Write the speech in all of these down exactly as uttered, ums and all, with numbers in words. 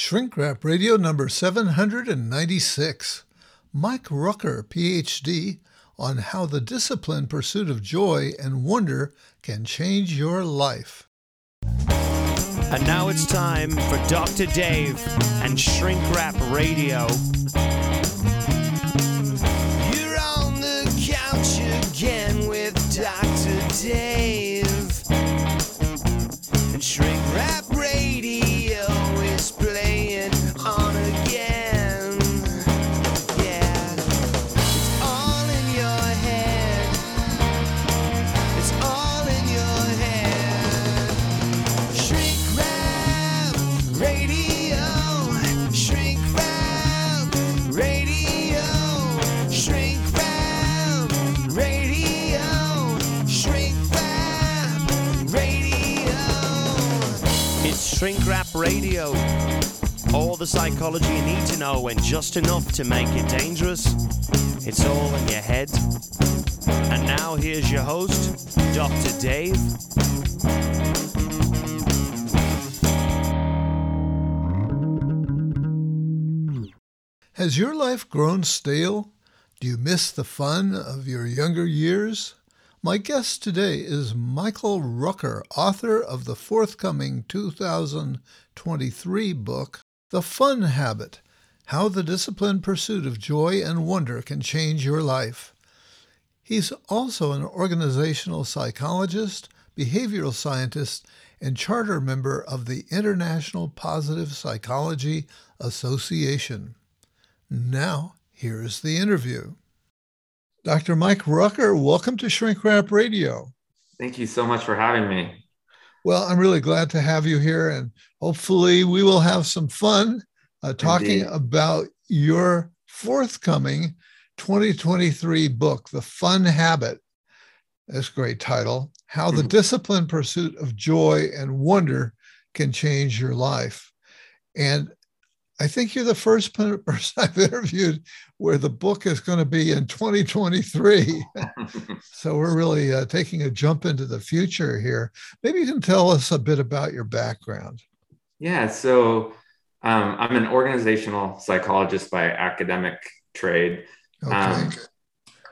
Shrink Rap Radio number seven hundred ninety-six. Mike Rucker, P H D, on how the disciplined pursuit of joy and wonder can change your life. And now it's time for Doctor Dave and Shrink Rap Radio. You're on the couch again with Doctor Dave and Shrink Rap Radio. Shrink Rap Radio. All the psychology you need to know and just enough to make it dangerous. It's all in your head. And now here's your host, Doctor Dave. Has your life grown stale? Do you miss the fun of your younger years? My guest today is Michael Rucker, author of the forthcoming two thousand twenty-three book, The Fun Habit, How the Disciplined Pursuit of Joy and Wonder Can Change Your Life. He's also an organizational psychologist, behavioral scientist, and charter member of the International Positive Psychology Association. Now, here is the interview. Doctor Mike Rucker, welcome to Shrink Rap Radio. Thank you so much for having me. Well, I'm really glad to have you here, and hopefully we will have some fun uh, talking Indeed. about your forthcoming twenty twenty-three book, The Fun Habit. That's a great title. How the Disciplined Pursuit of Joy and Wonder Can Change Your Life. And I think you're the first person I've interviewed where the book is going to be in twenty twenty-three. So we're really uh, taking a jump into the future here. Maybe you can tell us a bit about your background. Yeah, so um, I'm an organizational psychologist by academic trade. Okay. Um,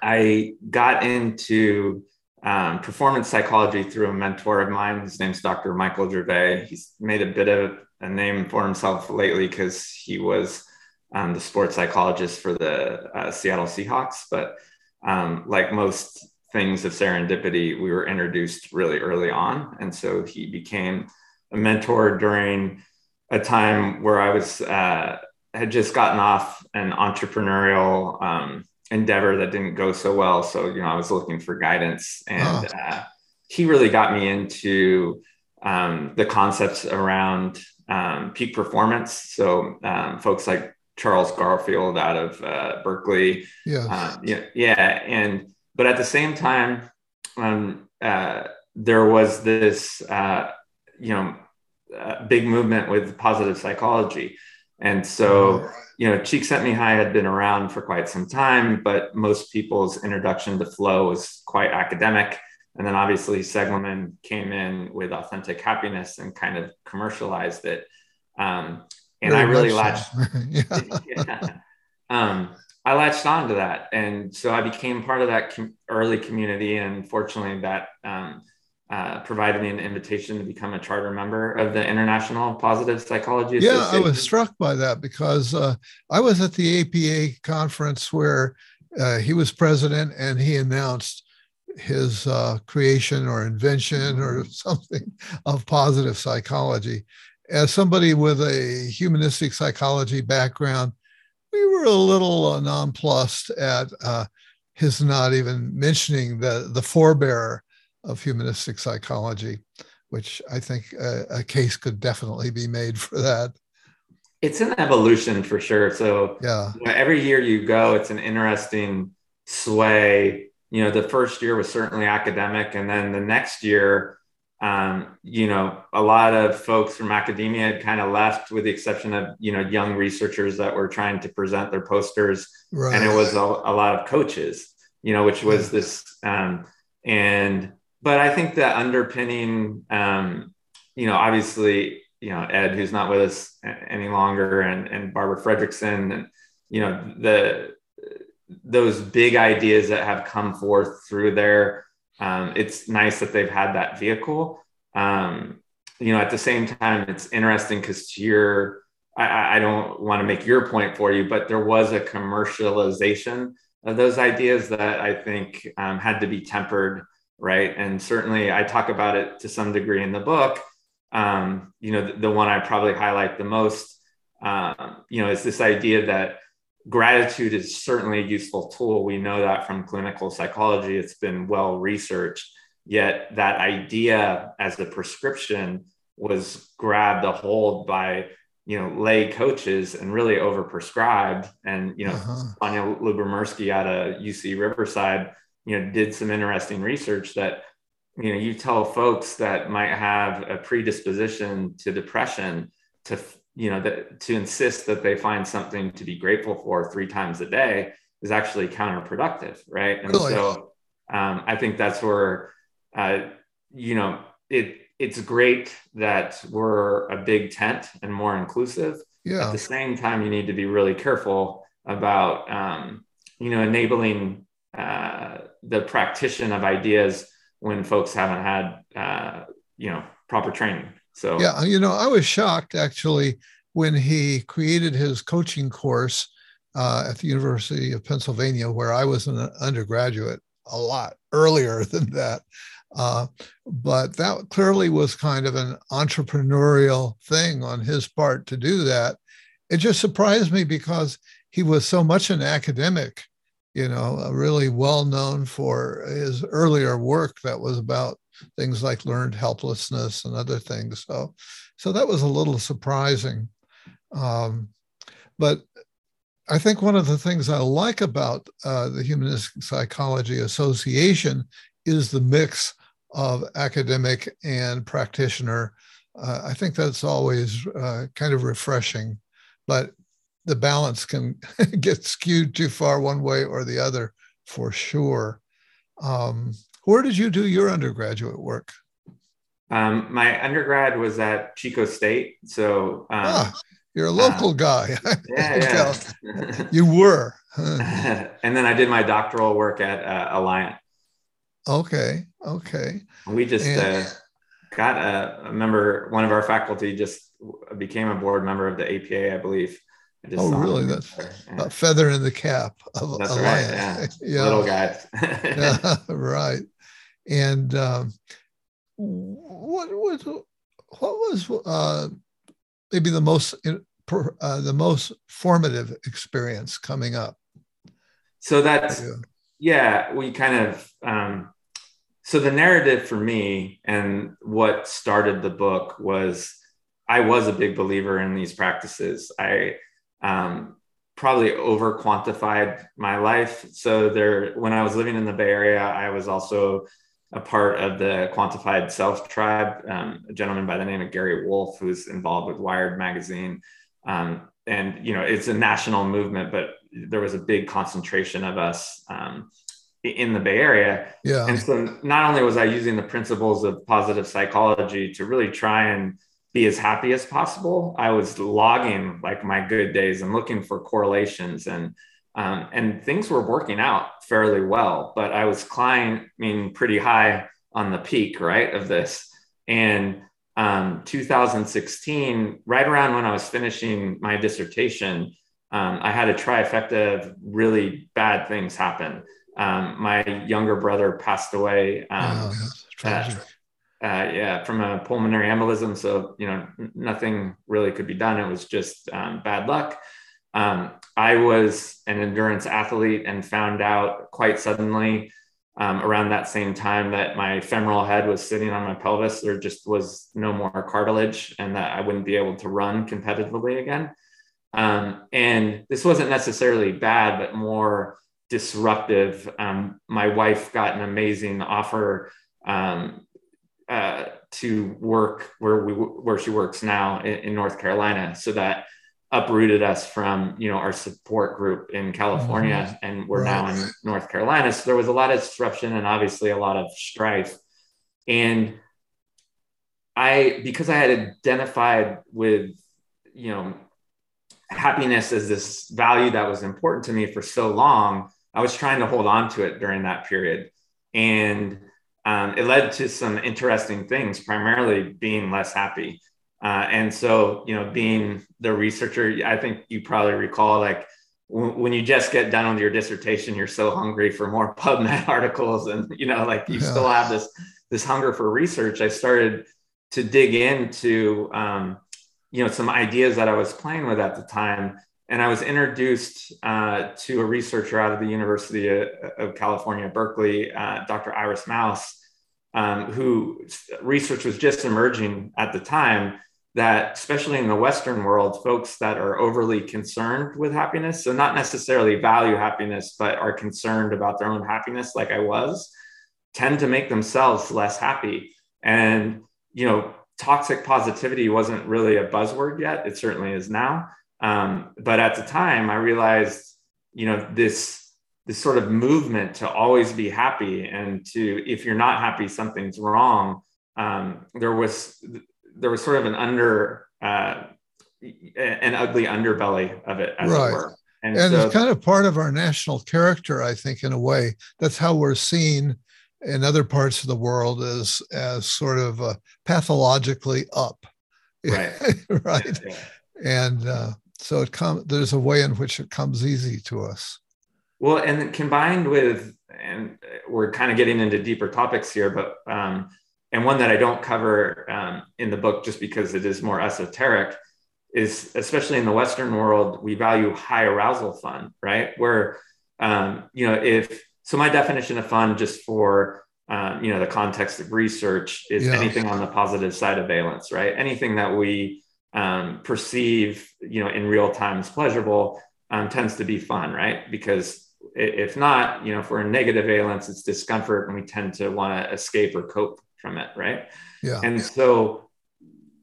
I got into um, performance psychology through a mentor of mine. His name's Doctor Michael Gervais. He's made a bit of a name for himself lately because he was um, the sports psychologist for the uh, Seattle Seahawks. But um, like most things of serendipity, we were introduced really early on. And so he became a mentor during a time where I was uh, had just gotten off an entrepreneurial um, endeavor that didn't go so well. So, you know, I was looking for guidance, and oh. uh, he really got me into um, the concepts around Um, peak performance. So um, folks like Charles Garfield out of uh, Berkeley. Yes. Uh, yeah. Yeah. And, but at the same time, um, uh, there was this, uh, you know, uh, big movement with positive psychology. And so, right. you know, Csikszentmihalyi had been around for quite some time, but most people's introduction to flow was quite academic. And then obviously Segelman came in with Authentic Happiness and kind of commercialized it. Um, and Very I really latched, so. yeah. yeah. Um, I latched onto that. And so I became part of that com- early community. And fortunately that um, uh, provided me an invitation to become a charter member of the International Positive Psychology Association. Yeah, I was struck by that because uh, I was at the A P A conference where uh, he was president, and he announced his uh, creation or invention or something of positive psychology. As somebody with a humanistic psychology background, we were a little uh, nonplussed at uh, his not even mentioning the, the forebearer of humanistic psychology, which I think a, a case could definitely be made for that. It's an evolution for sure. So yeah. you know, every year you go, it's an interesting sway. You know, the first year was certainly academic. And then the next year, um, you know, a lot of folks from academia had kind of left, with the exception of, you know, young researchers that were trying to present their posters. Right. And it was a, a lot of coaches, you know, which was this. Um, and but I think the underpinning, um, you know, obviously, you know, Ed, who's not with us any longer, and, and Barbara Fredrickson, and, you know, the, those big ideas that have come forth through there. Um, it's nice that they've had that vehicle. Um, you know, at the same time, it's interesting because to your, I, I don't want to make your point for you, but there was a commercialization of those ideas that I think um, had to be tempered, right? And certainly I talk about it to some degree in the book. Um, you know, the, the one I probably highlight the most, um, you know, is this idea that gratitude is certainly a useful tool. We know that from clinical psychology, it's been well researched, yet that idea as a prescription was grabbed a hold by, you know, lay coaches and really overprescribed. And, you know, uh-huh. Anya Lubomirsky out of U C Riverside, you know, did some interesting research that, you know, you tell folks that might have a predisposition to depression to, you know, that to insist that they find something to be grateful for three times a day is actually counterproductive. Right. And really? so um, I think that's where, uh, you know, it, it's great that we're a big tent and more inclusive. Yeah. At the same time, you need to be really careful about, um, you know, enabling uh, the practice of ideas when folks haven't had, uh, you know, proper training. So, yeah, you know, I was shocked actually when he created his coaching course uh, at the University of Pennsylvania, where I was an undergraduate a lot earlier than that. Uh, but that clearly was kind of an entrepreneurial thing on his part to do that. It just surprised me because he was so much an academic, you know, really well known for his earlier work that was about things like learned helplessness and other things. So, so that was a little surprising. Um, but I think one of the things I like about uh, the Humanistic Psychology Association is the mix of academic and practitioner. Uh, I think that's always uh, kind of refreshing, but the balance can get skewed too far one way or the other for sure. Um, where did you do your undergraduate work? Um, my undergrad was at Chico State. So um, ah, you're a local uh, guy. Yeah, yeah. You were. And then I did my doctoral work at uh, Alliant. Okay. Okay. We just and, uh, got a, a member, one of our faculty just became a board member of the A P A, I believe. I just oh, really? That's yeah. a feather in the cap of That's Alliant. Right. Yeah. Yeah. Little guys. Yeah, right. And um, what was, what was uh, maybe the most, uh, the most formative experience coming up? So that's, yeah, yeah we kind of, um, so the narrative for me and what started the book was, I was a big believer in these practices. I um, probably over quantified my life. So there, when I was living in the Bay Area, I was also a part of the Quantified Self tribe, um, a gentleman by the name of Gary Wolf, who's involved with Wired Magazine. Um, and, you know, it's a national movement, but there was a big concentration of us um, in the Bay Area. Yeah. And so not only was I using the principles of positive psychology to really try and be as happy as possible, I was logging like my good days and looking for correlations, and um, and things were working out fairly well, but I was climbing pretty high on the peak, right, of this. And um, two thousand sixteen, right around when I was finishing my dissertation, um, I had a trifecta of really bad things happen. Um, my younger brother passed away, um, oh, uh, uh, yeah, from a pulmonary embolism. So, you know, nothing really could be done. It was just um, bad luck. Um, I was an endurance athlete and found out quite suddenly um, around that same time that my femoral head was sitting on my pelvis. There just was no more cartilage and that I wouldn't be able to run competitively again. Um, and this wasn't necessarily bad, but more disruptive. Um, my wife got an amazing offer um, uh, to work where we where she works now in, in North Carolina. So that uprooted us from, you know, our support group in California, mm-hmm. and we're right. now in North Carolina. So there was a lot of disruption and obviously a lot of strife. And I, because I had identified with, you know, happiness as this value that was important to me for so long, I was trying to hold on to it during that period. And um, it led to some interesting things, primarily being less happy. Uh, and so, you know, being the researcher, I think you probably recall, like, when you just get done with your dissertation, you're so hungry for more PubMed articles. And, you know, like you yeah. still have this, this hunger for research. I started to dig into, um, you know, some ideas that I was playing with at the time. And I was introduced uh, to a researcher out of the University of, of California, Berkeley, uh, Doctor Iris Mouse, um, who research was just emerging at the time, that especially in the Western world, folks that are overly concerned with happiness, so not necessarily value happiness, but are concerned about their own happiness, like I was, tend to make themselves less happy. And, you know, toxic positivity wasn't really a buzzword yet. It certainly is now. Um, but at the time, I realized, you know, this, this sort of movement to always be happy, and to, if you're not happy, something's wrong. Um, there was... there was sort of an under, uh, an ugly underbelly of it, as right. it were. And, and so, it's kind of part of our national character, I think, in a way. That's how we're seen in other parts of the world, as, as sort of uh, pathologically up. Right. right. Yeah. And uh, so it com- there's a way in which it comes easy to us. Well, and combined with, and we're kind of getting into deeper topics here, but um, and one that I don't cover um, in the book, just because it is more esoteric, is especially in the Western world, we value high arousal fun, right? Where, um, you know, if, so my definition of fun, just for, um, you know, the context of research, is yeah. anything on the positive side of valence, right? Anything that we um, perceive, you know, in real time as pleasurable um, tends to be fun, right? Because if not, you know, if we're in negative valence, it's discomfort, and we tend to want to escape or cope from it, right? Yeah. And so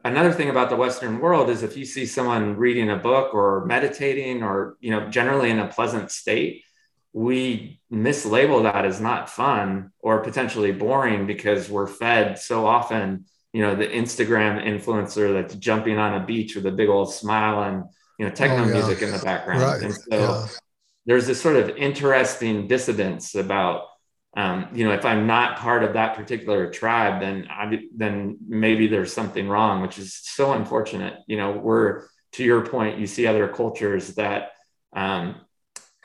another thing about the Western world is, if you see someone reading a book or meditating, or, you know, generally in a pleasant state, we mislabel that as not fun or potentially boring, because we're fed so often, you know, the Instagram influencer that's jumping on a beach with a big old smile and, you know, techno oh, yeah. music in the background. Right. And so yeah. there's this sort of interesting dissidence about, Um, you know, if I'm not part of that particular tribe, then I, then maybe there's something wrong, which is so unfortunate. You know, we're, to your point, you see other cultures that, um,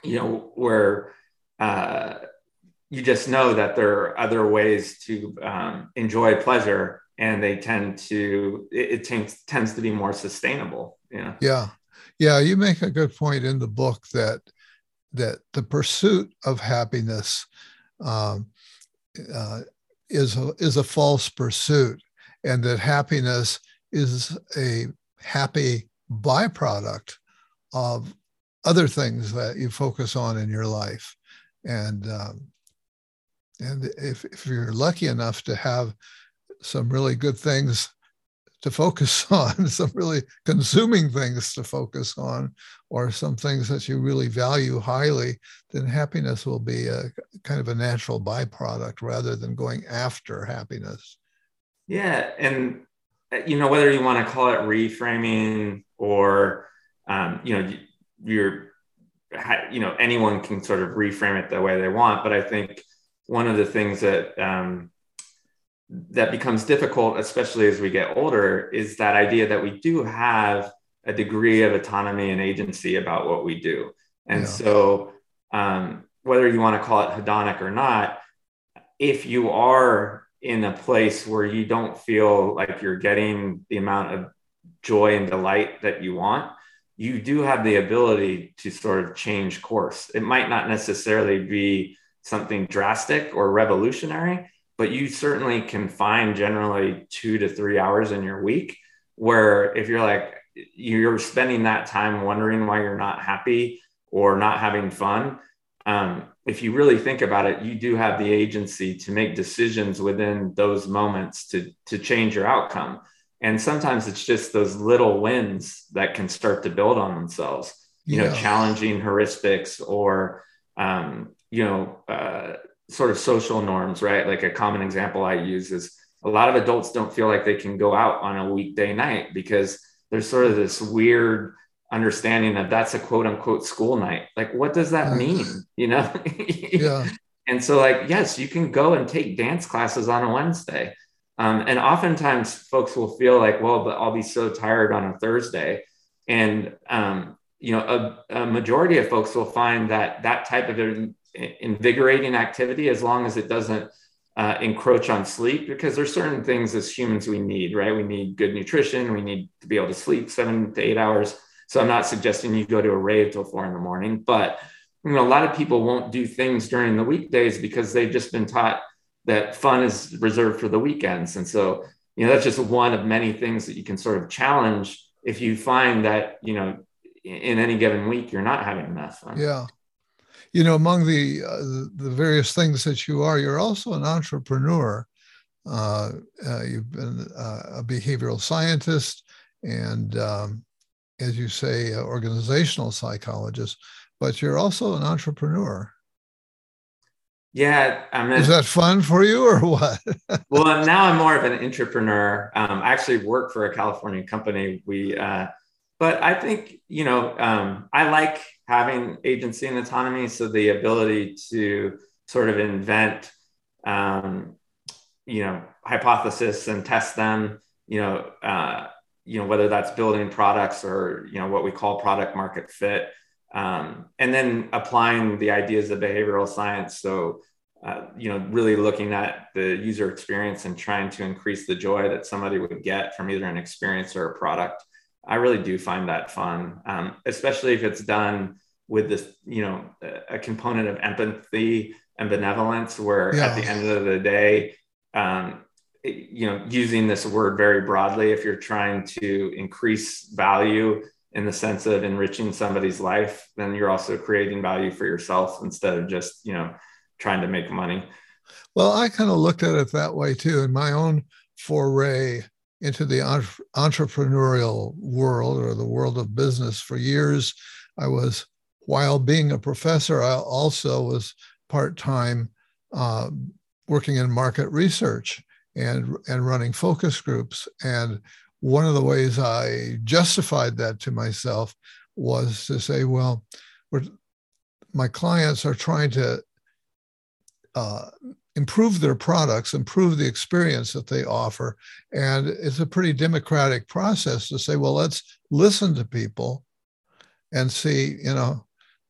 you know, where uh, you just know that there are other ways to um, enjoy pleasure, and they tend to, it, it tends, tends to be more sustainable. You know? Yeah. Yeah. You make a good point in the book that, that the pursuit of happiness Um, uh, is a, is a false pursuit, and that happiness is a happy byproduct of other things that you focus on in your life. And um, and if, if you're lucky enough to have some really good things to focus on, some really consuming things to focus on, or some things that you really value highly, then happiness will be a kind of a natural byproduct, rather than going after happiness. Yeah. And, you know, whether you want to call it reframing or, um, you know, you're, you know, anyone can sort of reframe it the way they want. But I think one of the things that, um, that becomes difficult, especially as we get older, is that idea that we do have a degree of autonomy and agency about what we do. And yeah. so um, whether you want to call it hedonic or not, if you are in a place where you don't feel like you're getting the amount of joy and delight that you want, you do have the ability to sort of change course. It might not necessarily be something drastic or revolutionary, but you certainly can find generally two to three hours in your week where, if you're like, you're spending that time wondering why you're not happy or not having fun, um, if you really think about it, you do have the agency to make decisions within those moments to, to change your outcome. And sometimes it's just those little wins that can start to build on themselves, you yeah. know, challenging heuristics or, um, you know, uh, sort of social norms, right? Like a common example I use is, a lot of adults don't feel like they can go out on a weekday night because there's sort of this weird understanding that that's a quote unquote school night. Like, what does that mean? You know? Yeah. And so like, yes, you can go and take dance classes on a Wednesday. Um, and oftentimes folks will feel like, well, but I'll be so tired on a Thursday. And, um, you know, a, a majority of folks will find that that type of in, invigorating activity, as long as it doesn't uh, encroach on sleep, because there's certain things as humans we need, right? We need good nutrition. We need to be able to sleep seven to eight hours. So I'm not suggesting you go to a rave till four in the morning, but you know, a lot of people won't do things during the weekdays because they've just been taught that fun is reserved for the weekends. And so, you know, that's just one of many things that you can sort of challenge if you find that, you know, in any given week, you're not having enough fun. Yeah. You know, among the uh, the various things that you are, you're also an entrepreneur. Uh, uh, you've been uh, a behavioral scientist and, um, as you say, uh, organizational psychologist, but you're also an entrepreneur. Yeah. I mean, is that fun for you or what? Well, now I'm more of an entrepreneur. Um, I actually work for a California company. We, uh, but I think, you know, um, I like having agency and autonomy. So the ability to sort of invent, um, you know, hypotheses and test them, you know, uh, you know, whether that's building products or, you know, what we call product market fit. Um, and then applying the ideas of behavioral science. So, uh, you know, really looking at the user experience and trying to increase the joy that somebody would get from either an experience or a product. I really do find that fun, um, especially if it's done with this, you know, a component of empathy and benevolence, where yeah. at the end of the day, um, it, you know, using this word very broadly, if you're trying to increase value in the sense of enriching somebody's life, then you're also creating value for yourself instead of just, you know, trying to make money. Well, I kind of looked at it that way too. In my own foray into the entre- entrepreneurial world or the world of business for years, I was, while being a professor, I also was part-time uh, working in market research and, and running focus groups. And one of the ways I justified that to myself was to say, well, we're, my clients are trying to uh, improve their products, improve the experience that they offer. And it's a pretty democratic process to say, well, let's listen to people and see, you know,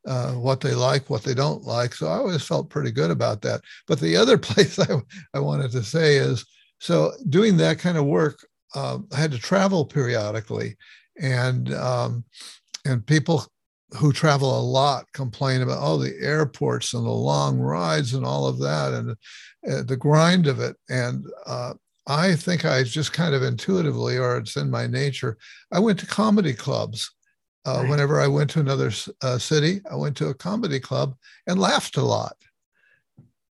uh, what they like, what they don't like. So I always felt pretty good about that. But the other place I, I wanted to say is, so doing that kind of work, Uh, I had to travel periodically, and um, and people who travel a lot complain about, oh, the airports and the long rides and all of that and uh, the grind of it. And uh, I think I just kind of intuitively, or it's in my nature, I went to comedy clubs. Uh, right. Whenever I went to another uh, city, I went to a comedy club and laughed a lot.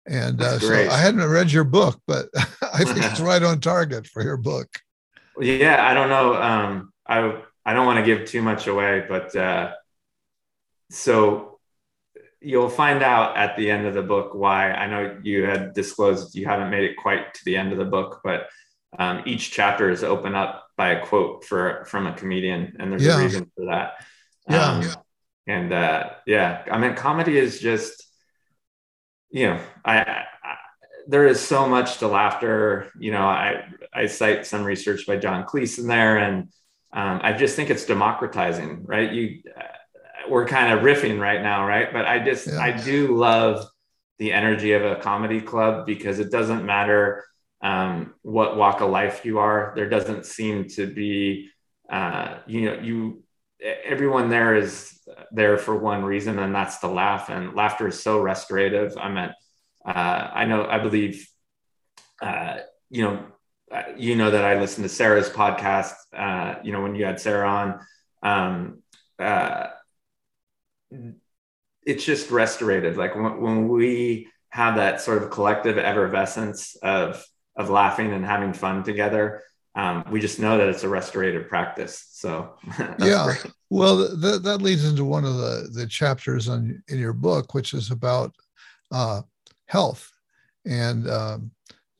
And uh, so I hadn't read your book, but I think it's right on target for your book. Yeah, I don't know. Um, I I don't want to give too much away, but uh, so you'll find out at the end of the book why. I know you had disclosed you haven't made it quite to the end of the book, but um, each chapter is opened up by a quote for from a comedian, and there's yeah. a reason for that. Yeah, um, yeah. and uh, yeah, I mean, comedy is just, you know, I. I there is so much to laughter. You know, I, I cite some research by John Cleese in there, and um, I just think it's democratizing, right? You, uh, we're kind of riffing right now, right? But I just, yeah. I do love the energy of a comedy club, because it doesn't matter um, what walk of life you are. There doesn't seem to be, uh, you know, you, everyone there is there for one reason, and that's to laugh. And laughter is so restorative. I meant, Uh, I know, I believe, uh, you know, you know that I listened to Sarah's podcast, uh, you know, when you had Sarah on, um, uh, it's just restorative. Like when, when we have that sort of collective effervescence of, of laughing and having fun together, um, we just know that it's a restorative practice. So yeah, great. Well, that, that leads into one of the, the chapters on in your book, which is about, uh, health. And um,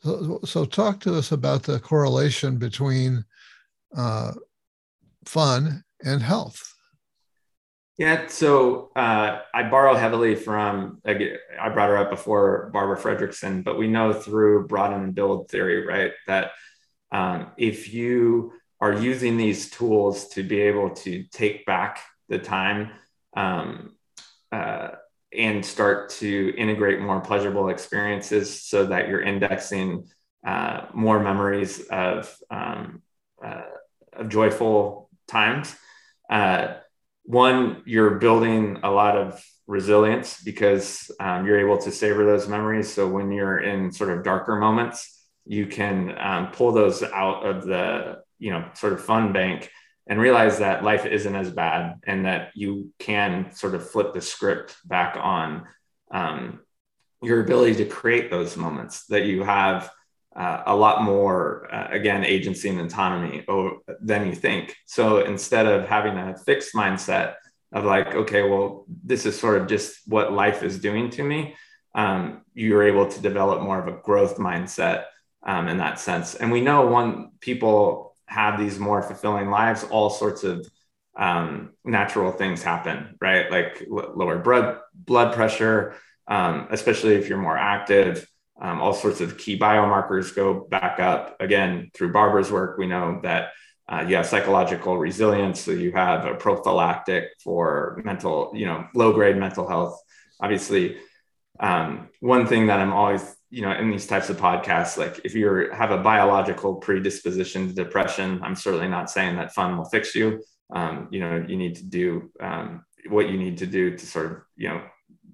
So, so talk to us about the correlation between uh, fun and health. Yeah, so uh, I borrow heavily from, I brought her up before, Barbara Fredrickson, but we know through broaden and build theory, right, that um, if you are using these tools to be able to take back the time um, uh, and start to integrate more pleasurable experiences so that you're indexing uh, more memories of, um, uh, of joyful times, uh, one, you're building a lot of resilience because um, you're able to savor those memories. So when you're in sort of darker moments, you can um, pull those out of the, you know, sort of fun bank and realize that life isn't as bad and that you can sort of flip the script back on um, your ability to create those moments, that you have uh, a lot more, uh, again, agency and autonomy than you think. So instead of having a fixed mindset of like, okay, well, this is sort of just what life is doing to me, um, you're able to develop more of a growth mindset um, in that sense. And we know one, people have these more fulfilling lives, all sorts of um, natural things happen, right? Like l- lower blood, blood pressure, um, especially if you're more active. Um, all sorts of key biomarkers go back up. Again, through Barbara's work, we know that uh, you have psychological resilience. So you have a prophylactic for mental, you know, low-grade mental health. Obviously, um, one thing that I'm always, you know, in these types of podcasts, like if you have a biological predisposition to depression, I'm certainly not saying that fun will fix you. Um, you know, you need to do um, what you need to do to sort of, you know,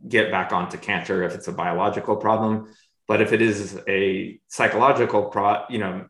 get back onto canter if it's a biological problem. But if it is a psychological, pro, you know,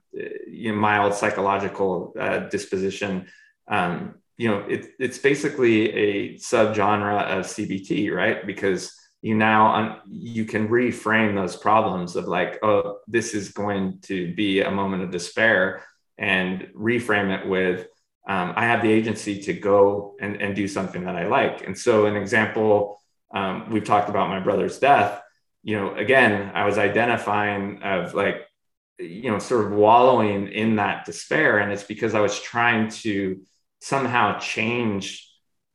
mild psychological uh, disposition, um, you know, it, it's basically a subgenre of C B T, right? Because you now un- you can reframe those problems of like, oh, this is going to be a moment of despair, and reframe it with, um, I have the agency to go and, and do something that I like. And so, an example, um, we've talked about my brother's death. You know, again, I was identifying of like, you know, sort of wallowing in that despair. And it's because I was trying to somehow change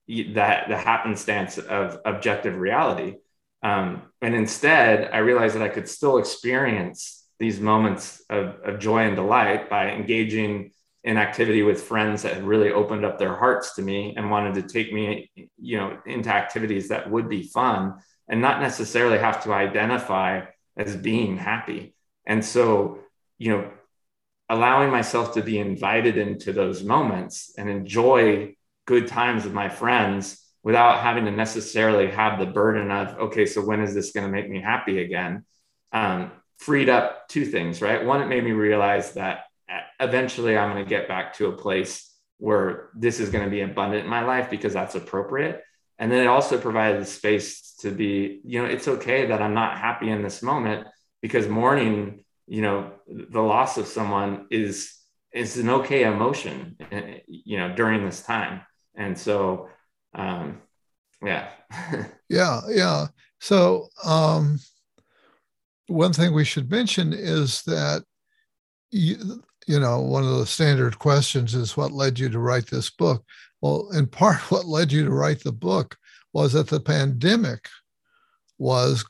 that the happenstance of objective reality. Um, and instead, I realized that I could still experience these moments of, of joy and delight by engaging in activity with friends that had really opened up their hearts to me and wanted to take me, you know, into activities that would be fun, and not necessarily have to identify as being happy. And so, you know, allowing myself to be invited into those moments and enjoy good times with my friends without having to necessarily have the burden of, okay, so when is this going to make me happy again? Um, freed up two things, right? One, it made me realize that eventually I'm going to get back to a place where this is going to be abundant in my life because that's appropriate. And then it also provided the space to be, you know, it's okay that I'm not happy in this moment, because mourning, you know, the loss of someone is, is an okay emotion, you know, during this time. And so, um, yeah. yeah. Yeah. So um, one thing we should mention is that, you, you know, one of the standard questions is what led you to write this book? Well, in part, what led you to write the book was that the pandemic was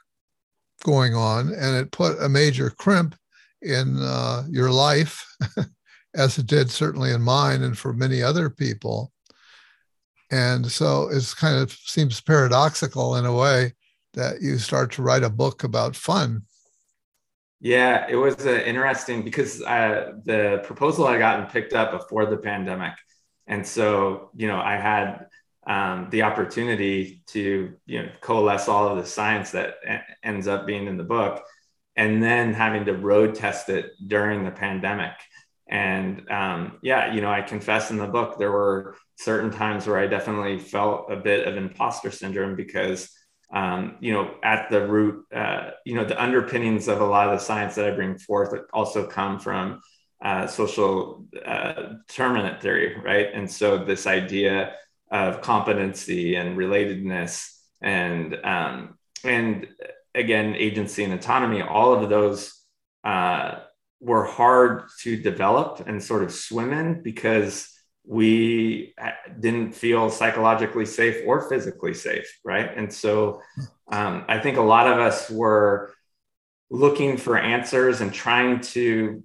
going on, and it put a major crimp in uh, your life, as it did certainly in mine and for many other people. And so it's kind of seems paradoxical in a way that you start to write a book about fun. Yeah, it was uh, interesting because uh, the proposal I got picked up before the pandemic. And so, you know, I had um, the opportunity to, you know, coalesce all of the science that a- ends up being in the book, and then having to road test it during the pandemic. And um, yeah, you know, I confess in the book, there were certain times where I definitely felt a bit of imposter syndrome because, um, you know, at the root, uh, you know, the underpinnings of a lot of the science that I bring forth also come from Uh, social uh, determinant theory, right? And so this idea of competency and relatedness and, um, and again, agency and autonomy, all of those uh, were hard to develop and sort of swim in because we didn't feel psychologically safe or physically safe, right? And so um, I think a lot of us were looking for answers and trying to,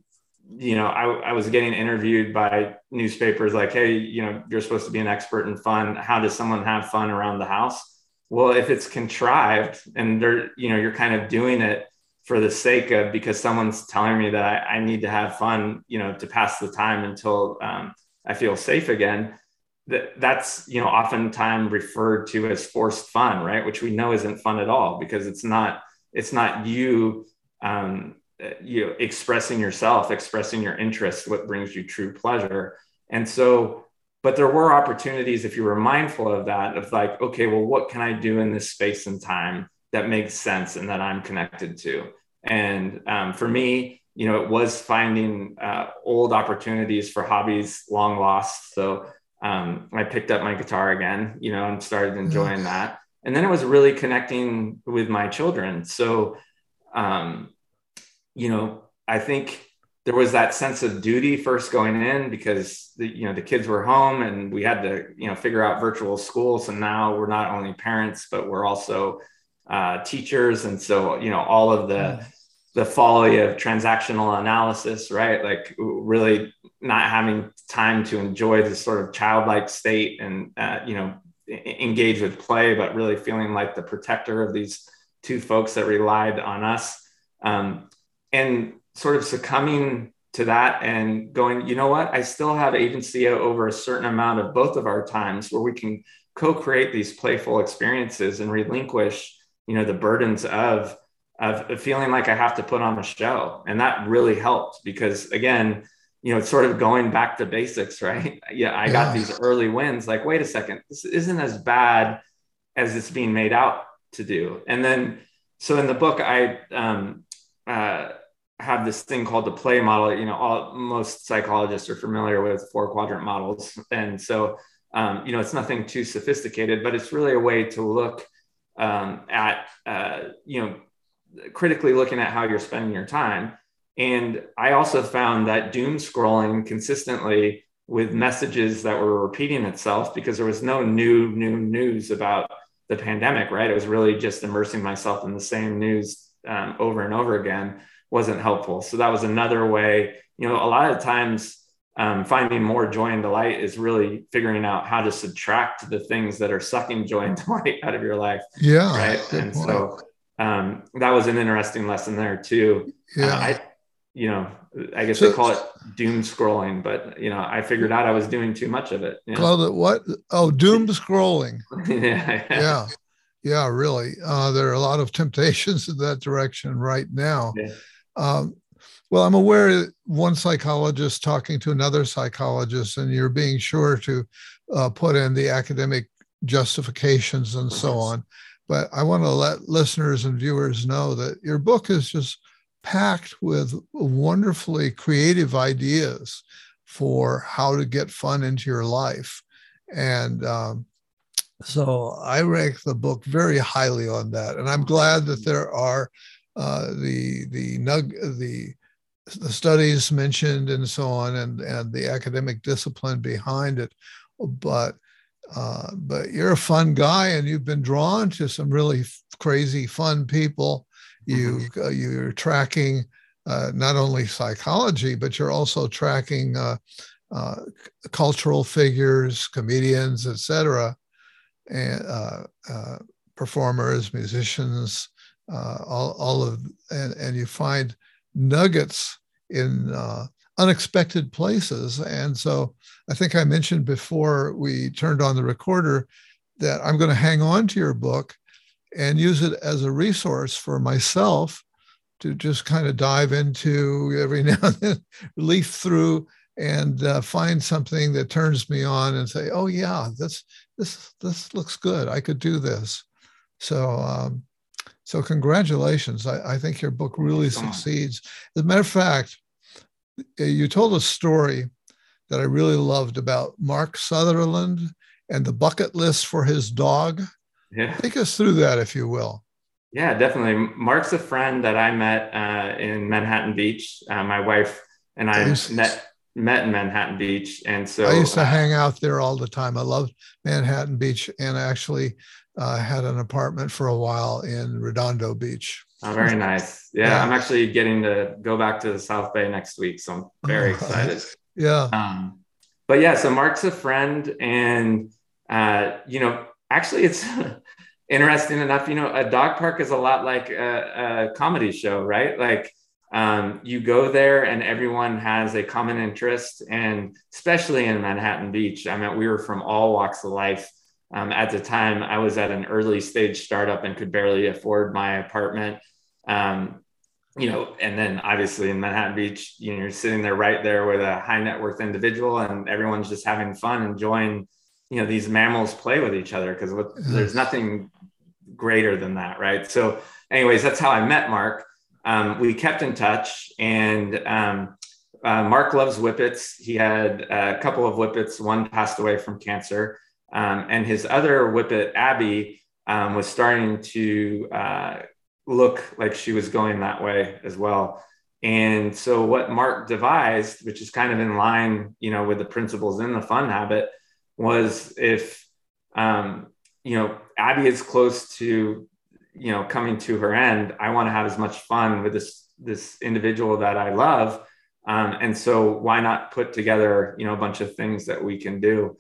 you know, I, I was getting interviewed by newspapers like, hey, you know, you're supposed to be an expert in fun. How does someone have fun around the house? Well, if it's contrived and they're, you know, you're kind of doing it for the sake of, because someone's telling me that I, I need to have fun, you know, to pass the time until um, I feel safe again, that that's, you know, oftentimes referred to as forced fun, right? Which we know isn't fun at all because it's not, it's not you, um, you know, expressing yourself, expressing your interests, what brings you true pleasure. And so, but there were opportunities, if you were mindful of that, of like, okay, well, what can I do in this space and time that makes sense and that I'm connected to? And um, for me, you know, it was finding uh, old opportunities for hobbies long lost. So um, I picked up my guitar again, you know, and started enjoying that. And then it was really connecting with my children. So, um, you know, I think there was that sense of duty first going in because, the, you know, the kids were home and we had to, you know, figure out virtual school. So now we're not only parents, but we're also Uh, teachers. And so, you know, all of the, the folly of transactional analysis, right? Like really not having time to enjoy this sort of childlike state and, uh, you know, engage with play, but really feeling like the protector of these two folks that relied on us. Um, and sort of succumbing to that and going, you know what, I still have agency over a certain amount of both of our times where we can co-create these playful experiences and relinquish, you know, the burdens of, of feeling like I have to put on a show. And that really helped because again, you know, it's sort of going back to basics, right? Yeah. I got these early wins. Like, wait a second, this isn't as bad as it's being made out to do. And then, so in the book, I um, uh, have this thing called the play model. You know, all, most psychologists are familiar with four quadrant models. And so, um, you know, it's nothing too sophisticated, but it's really a way to look um, at, uh, you know, critically looking at how you're spending your time. And I also found that doom scrolling consistently with messages that were repeating itself because there was no new, new news about the pandemic, right? It was really just immersing myself in the same news, um, over and over again wasn't helpful. So that was another way, you know, a lot of times, um, finding more joy and delight is really figuring out how to subtract the things that are sucking joy and delight out of your life. Yeah. Right. And point. so, um, that was an interesting lesson there too. Yeah. Uh, I, you know, I guess so, they call it doom scrolling, but you know, I figured out I was doing too much of it. You know? Call it what? Oh, doom scrolling. yeah, yeah. Yeah. Yeah. Really. Uh, there are a lot of temptations in that direction right now. Yeah. Um, Well, I'm aware of one psychologist talking to another psychologist, and you're being sure to uh, put in the academic justifications and so on. But I want to let listeners and viewers know that your book is just packed with wonderfully creative ideas for how to get fun into your life. And um, so I rank the book very highly on that. And I'm glad that there are uh, the, the, nug- the, the studies mentioned and so on, and, and the academic discipline behind it. But, uh, but you're a fun guy and you've been drawn to some really f- crazy, fun people. You, uh, you're tracking uh, not only psychology, but you're also tracking uh, uh, cultural figures, comedians, et cetera, and uh, uh, performers, musicians, uh, all, all of, and, and you find nuggets in uh, unexpected places. And so I think I mentioned before we turned on the recorder that I'm going to hang on to your book and use it as a resource for myself to just kind of dive into every now and then, leaf through and uh, find something that turns me on and say, oh yeah, this, this, this looks good. I could do this. So, um, So congratulations. I, I think your book really succeeds. As a matter of fact, you told a story that I really loved about Mark Sutherland and the bucket list for his dog. Yeah. Take us through that, if you will. Yeah, definitely. Mark's a friend that I met uh, in Manhattan Beach. Uh, my wife and I, I used, met met in Manhattan Beach. And so I used to uh, hang out there all the time. I loved Manhattan Beach, and I actually uh, had an apartment for a while in Redondo Beach. Oh, very nice. Yeah, yeah, I'm actually getting to go back to the South Bay next week, so I'm very excited. Yeah. Um, but yeah, so Mark's a friend, and, uh, you know, actually it's... Interesting enough, you know, a dog park is a lot like a, a comedy show, right? Like um, you go there and everyone has a common interest, and especially in Manhattan Beach. I mean, we were from all walks of life. Um, at the time, I was at an early stage startup and could barely afford my apartment. Um, you know, and then obviously in Manhattan Beach, you know, you're sitting there right there with a high net worth individual, and everyone's just having fun, enjoying, you know, these mammals play with each other, because there's nothing greater than that, right? So anyways, that's how I met Mark. Um, we kept in touch, and um, uh, Mark loves whippets. He had a couple of whippets. One passed away from cancer, um, and his other whippet, Abby, um, was starting to uh, look like she was going that way as well. And so what Mark devised, which is kind of in line, you know, with the principles in the Fun Habit, was if, um, you know, Abby is close to, you know, coming to her end, I want to have as much fun with this, this individual that I love. Um, and so why not put together, you know, a bunch of things that we can do.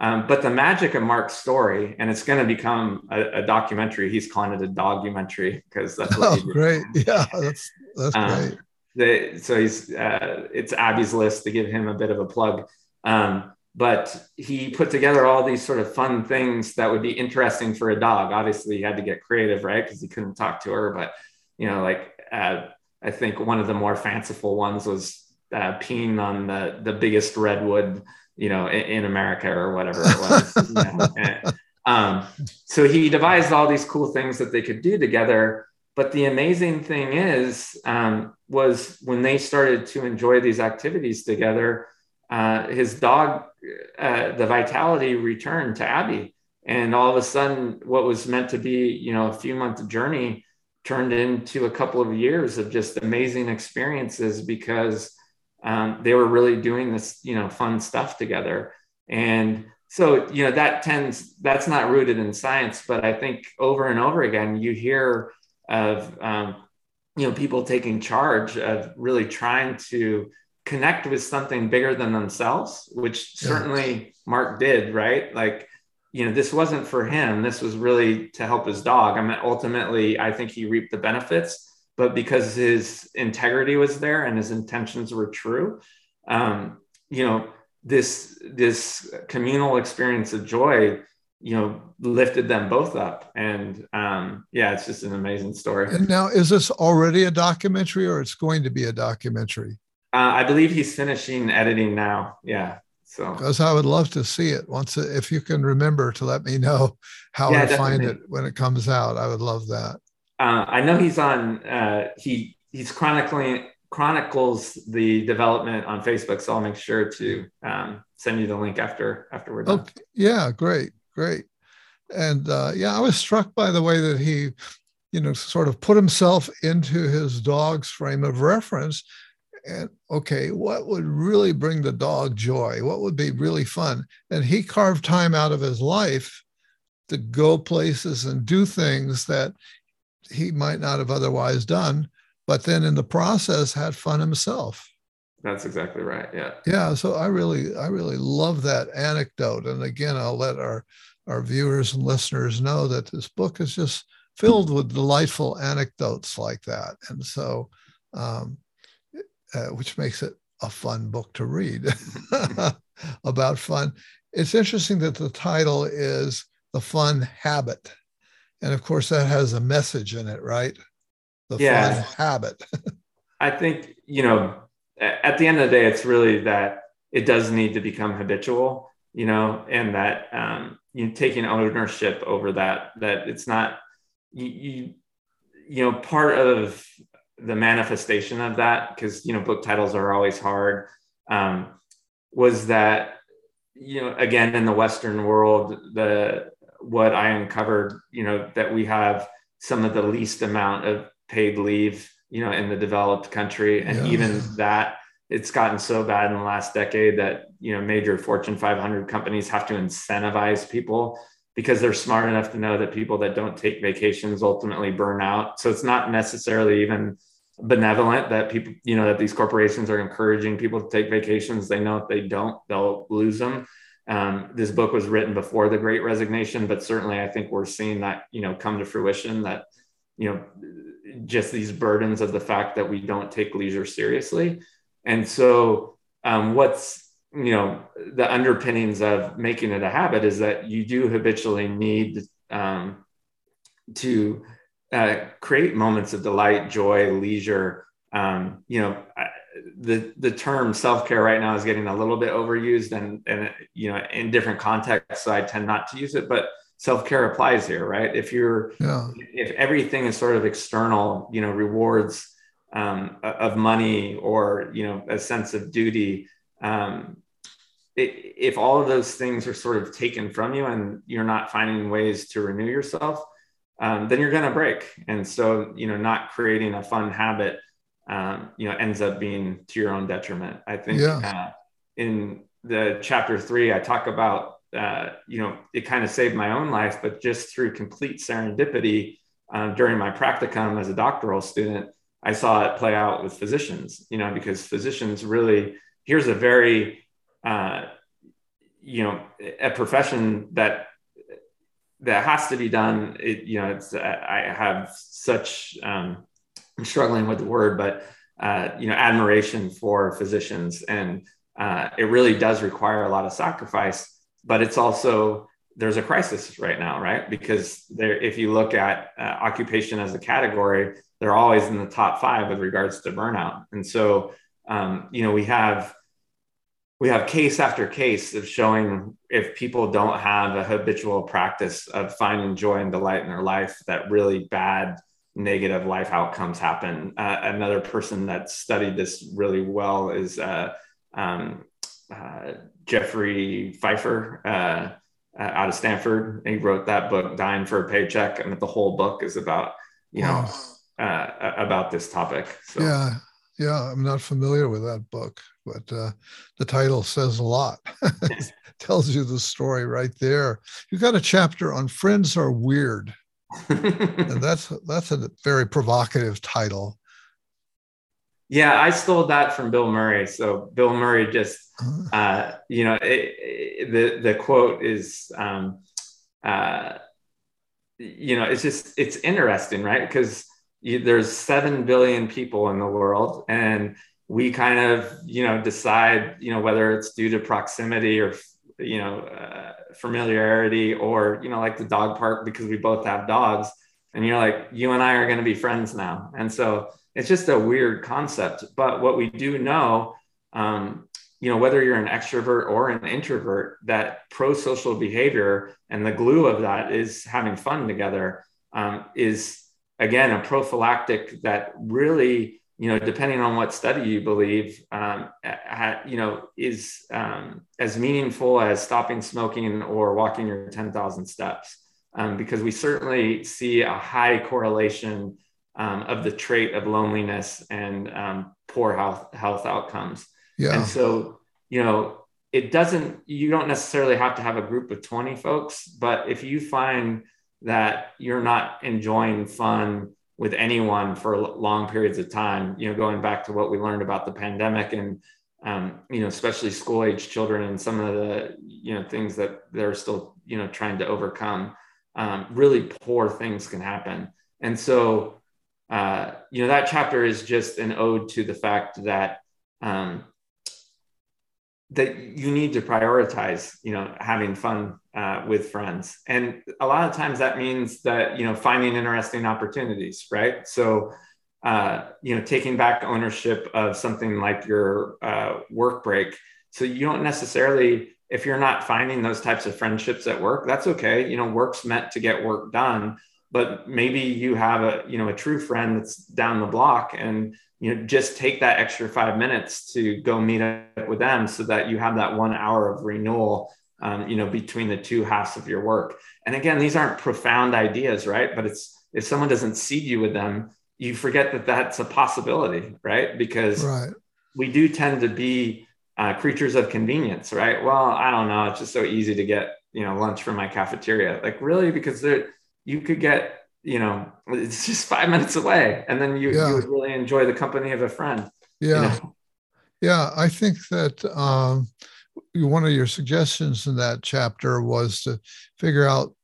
Um, but the magic of Mark's story, and it's going to become a, a documentary. He's calling it a documentary because that's what oh, he did. Great. Yeah, that's, that's um, great. They, so he's, uh, it's Abby's List, to give him a bit of a plug. Um, But he put together all these sort of fun things that would be interesting for a dog. Obviously, he had to get creative, right? Because he couldn't talk to her. But, you know, like uh, I think one of the more fanciful ones was uh, peeing on the, the biggest redwood, you know, in, in America or whatever it was. You know? And, um, so he devised all these cool things that they could do together. But the amazing thing is, um, was when they started to enjoy these activities together, Uh, his dog, uh, the vitality returned to Abby. And all of a sudden, what was meant to be, you know, a few month journey turned into a couple of years of just amazing experiences, because um, they were really doing this, you know, fun stuff together. And so, you know, that tends, that's not rooted in science, but I think over and over again, you hear of, um, you know, people taking charge of really trying to connect with something bigger than themselves, which certainly Mark did, right? Like, you know, this wasn't for him. This was really to help his dog. I mean, ultimately, I think he reaped the benefits, but because his integrity was there and his intentions were true, um, you know, this, this communal experience of joy, you know, lifted them both up. And um, yeah, it's just an amazing story. And now, is this already a documentary, or it's going to be a documentary? Uh, I believe he's finishing editing now. Yeah. So, because I would love to see it once, if you can remember to let me know how yeah, I definitely. Find it when it comes out. I would love that. Uh, I know he's on, uh, he he's chronicling, chronicles the development on Facebook. So I'll make sure to um, send you the link after, after we're done. Okay. Yeah. Great. Great. And uh, yeah, I was struck by the way that he, you know, sort of put himself into his dog's frame of reference. And okay, what would really bring the dog joy? What would be really fun? And he carved time out of his life to go places and do things that he might not have otherwise done, but then in the process had fun himself. That's exactly right. Yeah. Yeah. So I really, I really love that anecdote. And again, I'll let our, our viewers and listeners know that this book is just filled with delightful anecdotes like that. And so, um, Uh, which makes it a fun book to read about fun. It's interesting that the title is The Fun Habit. And of course, that has a message in it, right? The yeah. Fun Habit. I think, you know, at the end of the day, it's really that it does need to become habitual, you know, and that um, you taking ownership over that, that it's not, you, you, you know, part of the manifestation of that, because, you know, book titles are always hard, um, was that, you know, again, in the Western world, the, what I uncovered, you know, that we have some of the least amount of paid leave, you know, in the developed country. And yeah. even that, it's gotten so bad in the last decade that, you know, major Fortune five hundred companies have to incentivize people because they're smart enough to know that people that don't take vacations ultimately burn out. So it's not necessarily even benevolent that people, you know, that these corporations are encouraging people to take vacations. They know if they don't, they'll lose them. Um, this book was written before the Great Resignation, but certainly I think we're seeing that, you know, come to fruition, that, you know, just these burdens of the fact that we don't take leisure seriously. And so um, what's, you know, the underpinnings of making it a habit is that you do habitually need um, to uh, create moments of delight, joy, leisure. Um, you know, I, the the term self-care right now is getting a little bit overused and, and, you know, in different contexts, so I tend not to use it, but self-care applies here, right? If you're, yeah. if everything is sort of external, you know, rewards um, of money or, you know, a sense of duty, um, it, if all of those things are sort of taken from you and you're not finding ways to renew yourself, um, then you're going to break. And so, you know, not creating a fun habit, um, you know, ends up being to your own detriment. I think yeah. uh, in the chapter three, I talk about, uh, you know, it kind of saved my own life, but just through complete serendipity, um, during my practicum as a doctoral student, I saw it play out with physicians, you know, because physicians really, here's a very, uh, you know, a profession that, that has to be done. It, you know, it's, I have such, um, I'm struggling with the word, but, uh, you know, admiration for physicians. And uh, it really does require a lot of sacrifice, but it's also, there's a crisis right now, right? Because there, if you look at uh, occupation as a category, they're always in the top five with regards to burnout. And so, um, you know, we have, we have case after case of showing if people don't have a habitual practice of finding joy and delight in their life, that really bad negative life outcomes happen. Uh, another person that studied this really well is uh, um, uh, Jeffrey Pfeffer uh, out of Stanford. He wrote that book, Dying for a Paycheck. And the whole book is about, you wow. know, uh, about this topic. So. Yeah. Yeah. I'm not familiar with that book, but uh, the title says a lot. It tells you the story right there. You've got a chapter on Friends Are Weird. And that's that's a very provocative title. Yeah, I stole that from Bill Murray. So Bill Murray just, uh-huh. uh, you know, it, it, the the quote is, um, uh, you know, it's just it's interesting, right? Because there's seven billion people in the world, and we kind of, you know, decide, you know, whether it's due to proximity or you know, uh, familiarity or, you know, like the dog park, because we both have dogs and you're like, you and I are going to be friends now. And so it's just a weird concept, but what we do know, um, you know, whether you're an extrovert or an introvert, that pro-social behavior and the glue of that is having fun together, um, is again, a prophylactic that really, you know, depending on what study you believe, um, ha, you know, is um, as meaningful as stopping smoking or walking your ten thousand steps, um, because we certainly see a high correlation um, of the trait of loneliness and um, poor health, health outcomes. Yeah. And so, you know, it doesn't, you don't necessarily have to have a group of twenty folks, but if you find that you're not enjoying fun with anyone for long periods of time, you know, going back to what we learned about the pandemic and, um, you know, especially school age children and some of the, you know, things that they're still, you know, trying to overcome, um, really poor things can happen. And so, uh, you know, that chapter is just an ode to the fact that, um, that you need to prioritize, you know, having fun uh, with friends. And a lot of times that means that, you know, finding interesting opportunities, right? So, uh, you know, taking back ownership of something like your uh, work break. So you don't necessarily, if you're not finding those types of friendships at work, that's okay. You know, work's meant to get work done, but maybe you have a, you know, a true friend that's down the block and, you know, just take that extra five minutes to go meet up with them so that you have that one hour of renewal, um, you know, between the two halves of your work. And again, these aren't profound ideas, right? But it's, if someone doesn't seed you with them, you forget that that's a possibility, right? Because right. we do tend to be uh, creatures of convenience, right? Well, I don't know. It's just so easy to get, you know, lunch from my cafeteria. Like really, because there, you could get, you know, it's just five minutes away. And then you, yeah. you would really enjoy the company of a friend. Yeah. You know? Yeah. I think that um, one of your suggestions in that chapter was to figure out,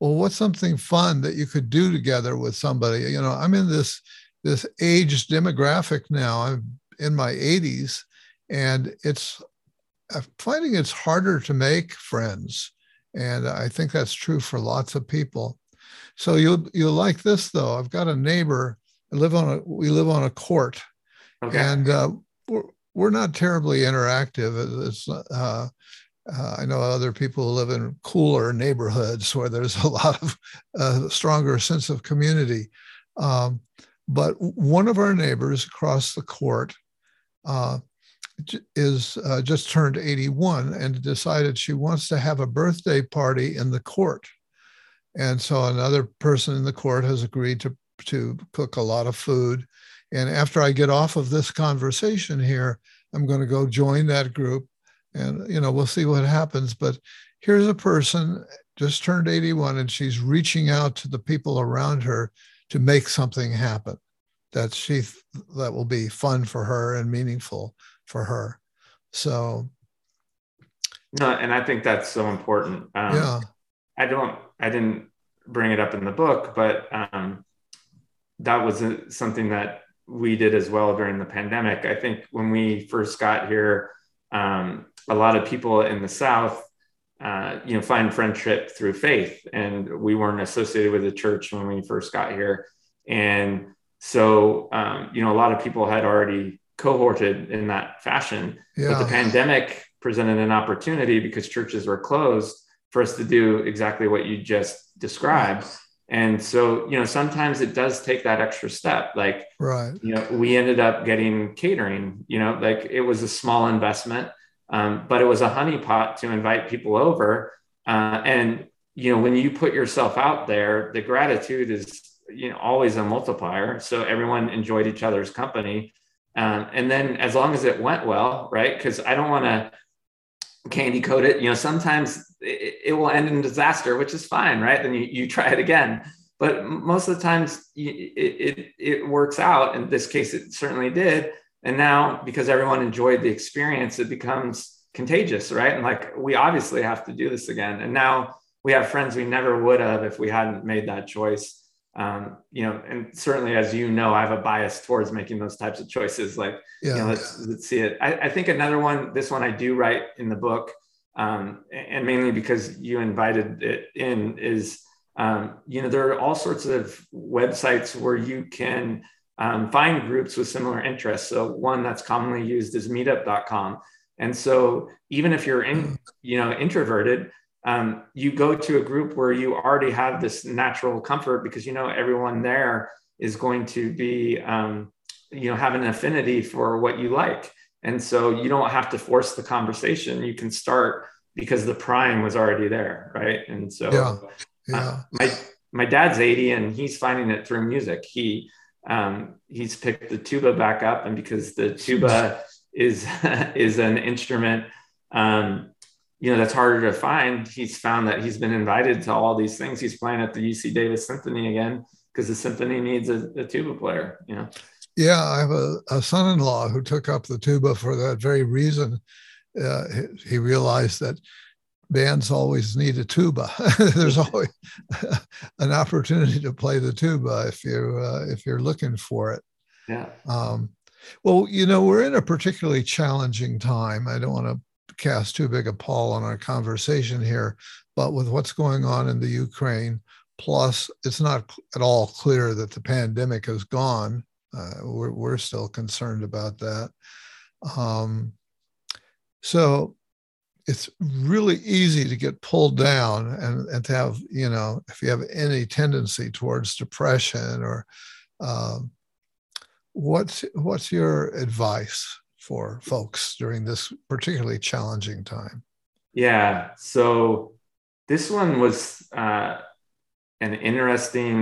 well, what's something fun that you could do together with somebody? You know, I'm in this this age demographic now. I'm in my eighties, and it's I'm finding it's harder to make friends, and I think that's true for lots of people. So you'll you'll like this though. I've got a neighbor. I live on a we live on a court, okay. and uh, we're we're not terribly interactive. It's uh, Uh, I know other people who live in cooler neighborhoods where there's a lot of uh, stronger sense of community. Um, but one of our neighbors across the court uh, is uh, just turned eighty-one and decided she wants to have a birthday party in the court. And so another person in the court has agreed to, to cook a lot of food. And after I get off of this conversation here, I'm going to go join that group. And, you know, we'll see what happens. But here's a person just turned eighty-one, and she's reaching out to the people around her to make something happen that she that will be fun for her and meaningful for her. So. No, and I think that's so important. Um, yeah. I don't I didn't bring it up in the book, but um, that was something that we did as well during the pandemic. I think when we first got here, um, a lot of people in the South, uh, you know, find friendship through faith. And we weren't associated with the church when we first got here. And so, um, you know, a lot of people had already cohorted in that fashion. Yeah. But the pandemic presented an opportunity because churches were closed for us to do exactly what you just described. And so, you know, sometimes it does take that extra step. Like, right. you know, we ended up getting catering, you know, like it was a small investment. Um, but it was a honeypot to invite people over. Uh, and, you know, when you put yourself out there, the gratitude is, you know, always a multiplier. So everyone enjoyed each other's company. Um, and then as long as it went well, right, because I don't want to candy coat it. You know, sometimes it, it will end in disaster, which is fine, right? Then you, you try it again. But most of the times it, it, it works out. In this case, it certainly did. And now, because everyone enjoyed the experience, it becomes contagious, right? And like, we obviously have to do this again. And now we have friends we never would have if we hadn't made that choice. Um, you know, and certainly, as you know, I have a bias towards making those types of choices. Like, yeah. you know, let's, let's see it. I, I think another one, this one I do write in the book, um, and mainly because you invited it in, is, um, you know, there are all sorts of websites where you can Um, find groups with similar interests. So one that's commonly used is meetup dot com. And so even if you're in, you know, introverted, um, you go to a group where you already have this natural comfort because, you know, everyone there is going to be, um, you know, have an affinity for what you like. And so you don't have to force the conversation. You can start because the prime was already there. Right. And so yeah. Yeah. Uh, my, my dad's eighty and he's finding it through music. He, Um, he's picked the tuba back up, and because the tuba is is an instrument, um, you know, that's harder to find. He's found that he's been invited to all these things. He's playing at the U C Davis Symphony again because the symphony needs a, a tuba player. You know. Yeah, I have a, a son-in-law who took up the tuba for that very reason. Uh, he, he realized that bands always need a tuba. There's always an opportunity to play the tuba if you uh, if you're looking for it. Yeah. Um, well, you know, we're in a particularly challenging time. I don't want to cast too big a pall on our conversation here, but with what's going on in the Ukraine, plus it's not at all clear that the pandemic is gone. Uh, we're we're still concerned about that. Um, so. It's really easy to get pulled down and, and to have, you know, if you have any tendency towards depression or um, what's, what's your advice for folks during this particularly challenging time? Yeah. So this one was uh, an interesting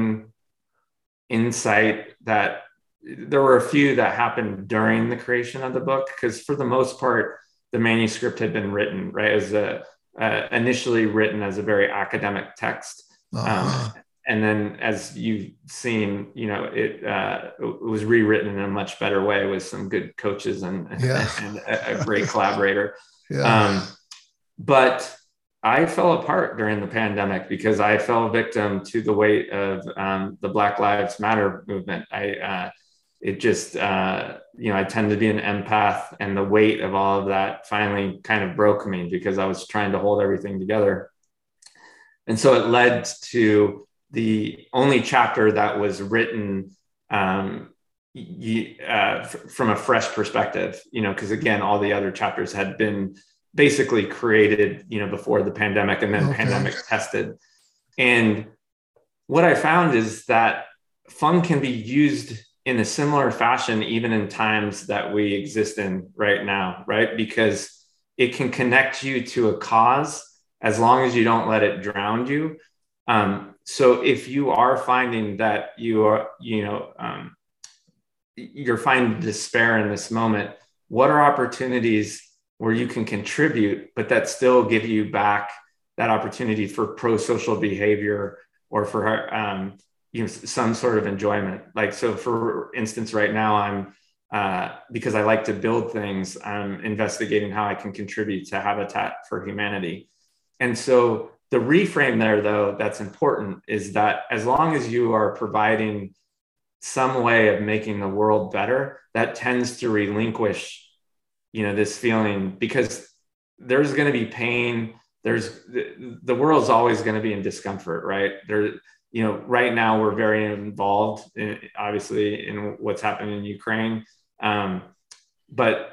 insight that there were a few that happened during the creation of the book, because for the most part, the manuscript had been written, right, as a, uh, initially written as a very academic text. Uh-huh. Um, and then as you've seen, you know, it, uh, it was rewritten in a much better way with some good coaches and, yeah. and a, a great collaborator. Yeah. Um, but I fell apart during the pandemic because I fell victim to the weight of um, the Black Lives Matter movement. I, uh, it just, uh, you know, I tend to be an empath, and the weight of all of that finally kind of broke me because I was trying to hold everything together. And so it led to the only chapter that was written um, uh, from a fresh perspective, you know, because again, all the other chapters had been basically created, you know, before the pandemic and then okay. pandemic tested. And what I found is that fun can be used in a similar fashion, even in times that we exist in right now, right? Because it can connect you to a cause as long as you don't let it drown you. Um, so if you are finding that you are, you know, um, you're finding despair in this moment, what are opportunities where you can contribute, but that still give you back that opportunity for pro-social behavior or for um, you know, some sort of enjoyment? Like, so for instance, right now I'm, uh, because I like to build things, I'm investigating how I can contribute to Habitat for Humanity. And so the reframe there, though, that's important, is that as long as you are providing some way of making the world better, that tends to relinquish, you know, this feeling, because there's going to be pain. There's the, the world's always going to be in discomfort, right? There, you know, right now we're very involved in, obviously, in what's happening in Ukraine. Um, but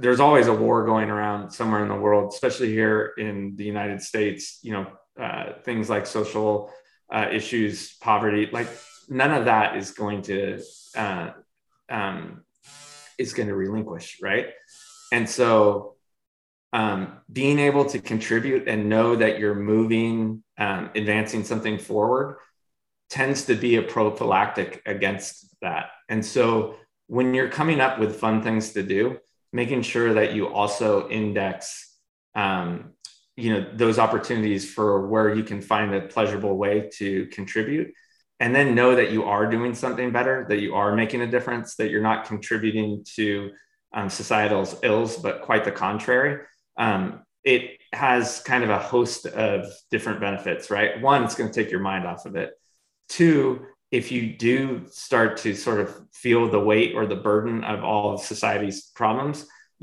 there's always a war going around somewhere in the world, especially here in the United States, you know, uh, things like social uh, issues, poverty, like none of that is going to, uh, um, is going to relinquish, right? And so um, being able to contribute and know that you're moving, um, advancing something forward tends to be a prophylactic against that. And so when you're coming up with fun things to do, making sure that you also index, um, you know, those opportunities for where you can find a pleasurable way to contribute, and then know that you are doing something better, that you are making a difference, that you're not contributing to Um, societal ills, but quite the contrary. Um, it has kind of a host of different benefits, right? One, it's going to take your mind off of it. Two, if you do start to sort of feel the weight or the burden of all of society's problems,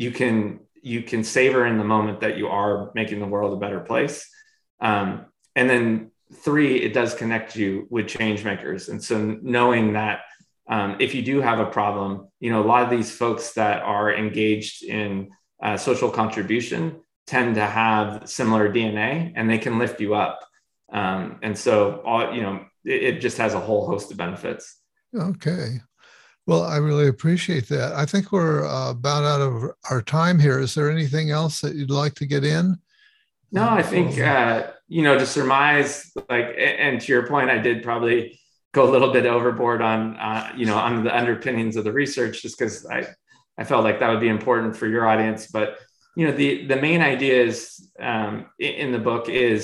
you can you can savor in the moment that you are making the world a better place. Um, and then three, it does connect you with change makers. And so knowing that Um, if you do have a problem, you know, a lot of these folks that are engaged in uh, social contribution tend to have similar D N A, and they can lift you up. Um, and so, all, you know, it, it just has a whole host of benefits. Okay. Well, I really appreciate that. I think we're uh, about out of our time here. Is there anything else that you'd like to get in? No, I think, uh, you know, to surmise, like, and to your point, I did probably go a little bit overboard on, uh, you know, on the underpinnings of the research, just because I, I felt like that would be important for your audience. But, you know, the, the main idea is um, in the book is,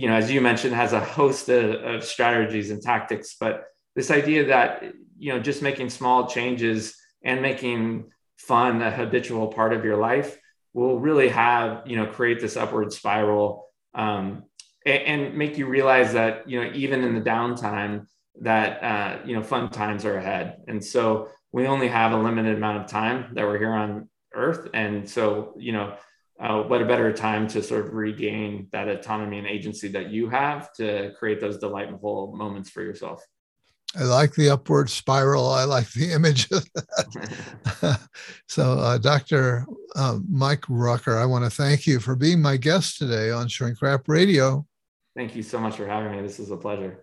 you know, as you mentioned, has a host of, of strategies and tactics, but this idea that, you know, just making small changes and making fun a habitual part of your life will really have, you know, create this upward spiral um, and, and make you realize that, you know, even in the downtime, that, uh, you know, fun times are ahead. And so we only have a limited amount of time that we're here on earth. And so, you know, uh, what a better time to sort of regain that autonomy and agency that you have to create those delightful moments for yourself. I like the upward spiral. I like the image of that. So uh, Doctor Uh, Mike Rucker, I want to thank you for being my guest today on Shrink Rap Radio. Thank you so much for having me. This is a pleasure.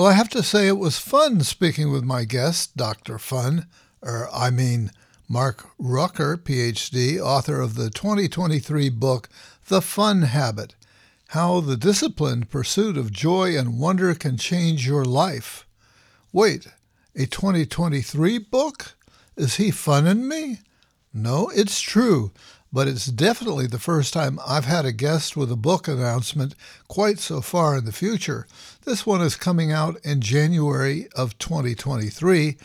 Well, I have to say it was fun speaking with my guest, Doctor Fun, or I mean Mark Rucker, P H D, author of the twenty twenty-three book, The Fun Habit, How the Disciplined Pursuit of Joy and Wonder Can Change Your Life. Wait, a twenty twenty-three book? Is he funning me? No, it's true, but it's definitely the first time I've had a guest with a book announcement quite so far in the future. This one is coming out in January of twenty twenty-three,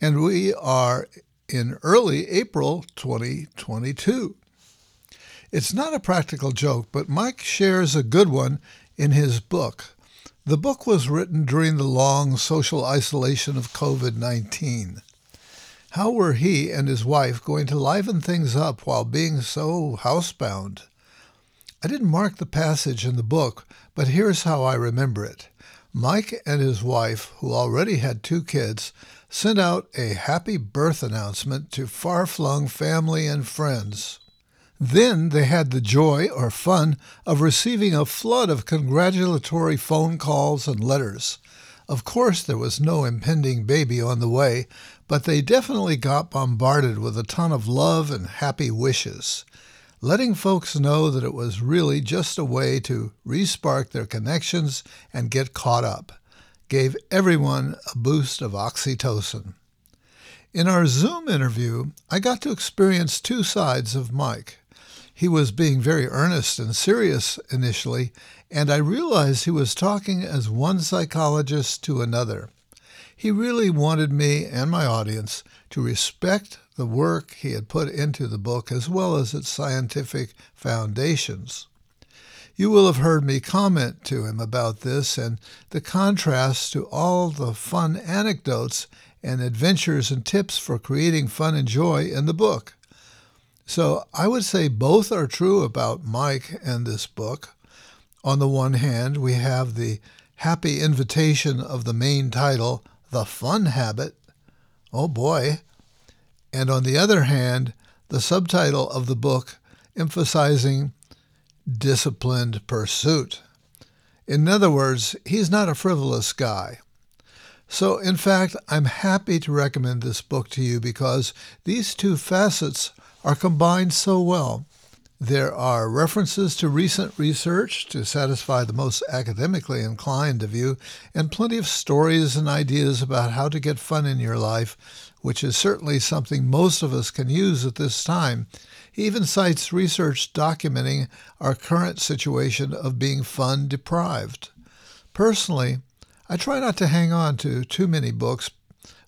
and we are in early April twenty twenty-two. It's not a practical joke, but Mike shares a good one in his book. The book was written during the long social isolation of covid nineteen. How were he and his wife going to liven things up while being so housebound? I didn't mark the passage in the book, but here's how I remember it. Mike and his wife, who already had two kids, sent out a happy birth announcement to far-flung family and friends. Then they had the joy or fun of receiving a flood of congratulatory phone calls and letters. Of course, there was no impending baby on the way, but they definitely got bombarded with a ton of love and happy wishes. Letting folks know that it was really just a way to re-spark their connections and get caught up gave everyone a boost of oxytocin. In our Zoom interview, I got to experience two sides of Mike. He was being very earnest and serious initially, and I realized he was talking as one psychologist to another. He really wanted me and my audience to respect the work he had put into the book as well as its scientific foundations. You will have heard me comment to him about this and the contrast to all the fun anecdotes and adventures and tips for creating fun and joy in the book. So I would say both are true about Mike and this book. On the one hand, we have the happy invitation of the main title, The Fun Habit. Oh boy. And on the other hand, the subtitle of the book emphasizing disciplined pursuit. In other words, he's not a frivolous guy. So in fact, I'm happy to recommend this book to you because these two facets are combined so well. There are references to recent research to satisfy the most academically inclined of you, and plenty of stories and ideas about how to get fun in your life, which is certainly something most of us can use at this time. He even cites research documenting our current situation of being fun deprived. Personally, I try not to hang on to too many books,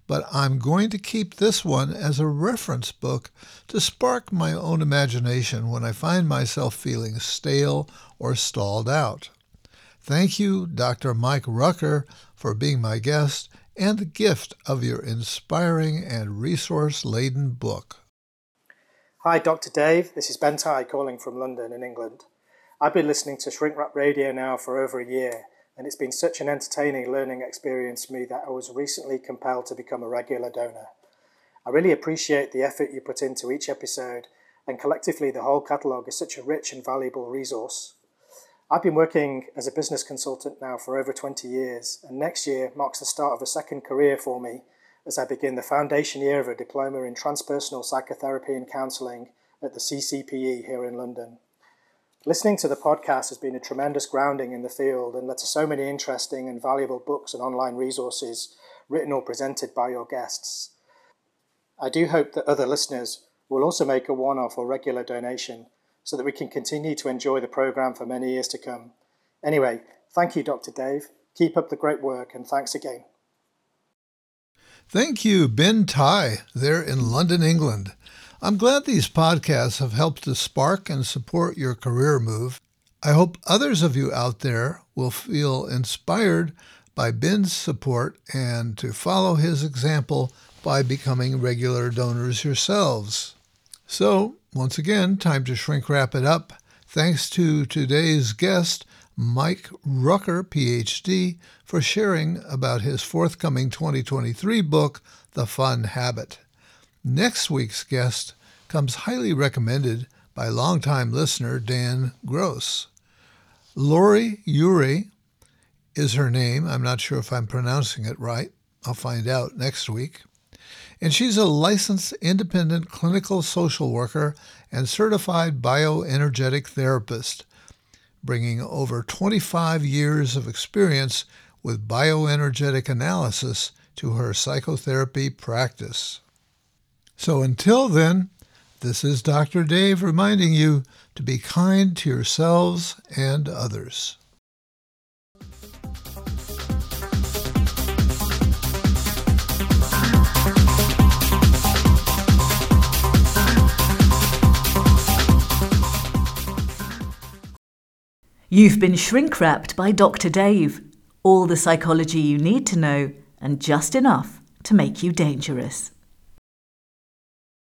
but I'm going to keep this one as a reference book to spark my own imagination when I find myself feeling stale or stalled out. Thank you, Doctor Mike Rucker, for being my guest and the gift of your inspiring and resource-laden book. Hi, Doctor Dave. This is Bentai calling from London in England. I've been listening to Shrink Rap Radio now for over a year, and it's been such an entertaining learning experience for me that I was recently compelled to become a regular donor. I really appreciate the effort you put into each episode, and collectively the whole catalogue is such a rich and valuable resource. I've been working as a business consultant now for over twenty years, and next year marks the start of a second career for me as I begin the foundation year of a diploma in transpersonal psychotherapy and counselling at the C C P E here in London. Listening to the podcast has been a tremendous grounding in the field and led to so many interesting and valuable books and online resources written or presented by your guests. I do hope that other listeners will also make a one-off or regular donation so that we can continue to enjoy the programme for many years to come. Anyway, thank you, Doctor Dave. Keep up the great work and thanks again. Thank you, Ben Tai, there in London, England. I'm glad these podcasts have helped to spark and support your career move. I hope others of you out there will feel inspired by Ben's support and to follow his example by becoming regular donors yourselves. So, once again, time to shrink wrap it up. Thanks to today's guest, Mike Rucker, P H D, for sharing about his forthcoming twenty twenty-three book, The Fun Habit. Next week's guest comes highly recommended by longtime listener Dan Gross. Lori Urey is her name. I'm not sure if I'm pronouncing it right. I'll find out next week. And she's a licensed independent clinical social worker and certified bioenergetic therapist, bringing over twenty-five years of experience with bioenergetic analysis to her psychotherapy practice. So until then, this is Doctor Dave reminding you to be kind to yourselves and others. You've been shrink-wrapped by Doctor Dave. All the psychology you need to know, and just enough to make you dangerous.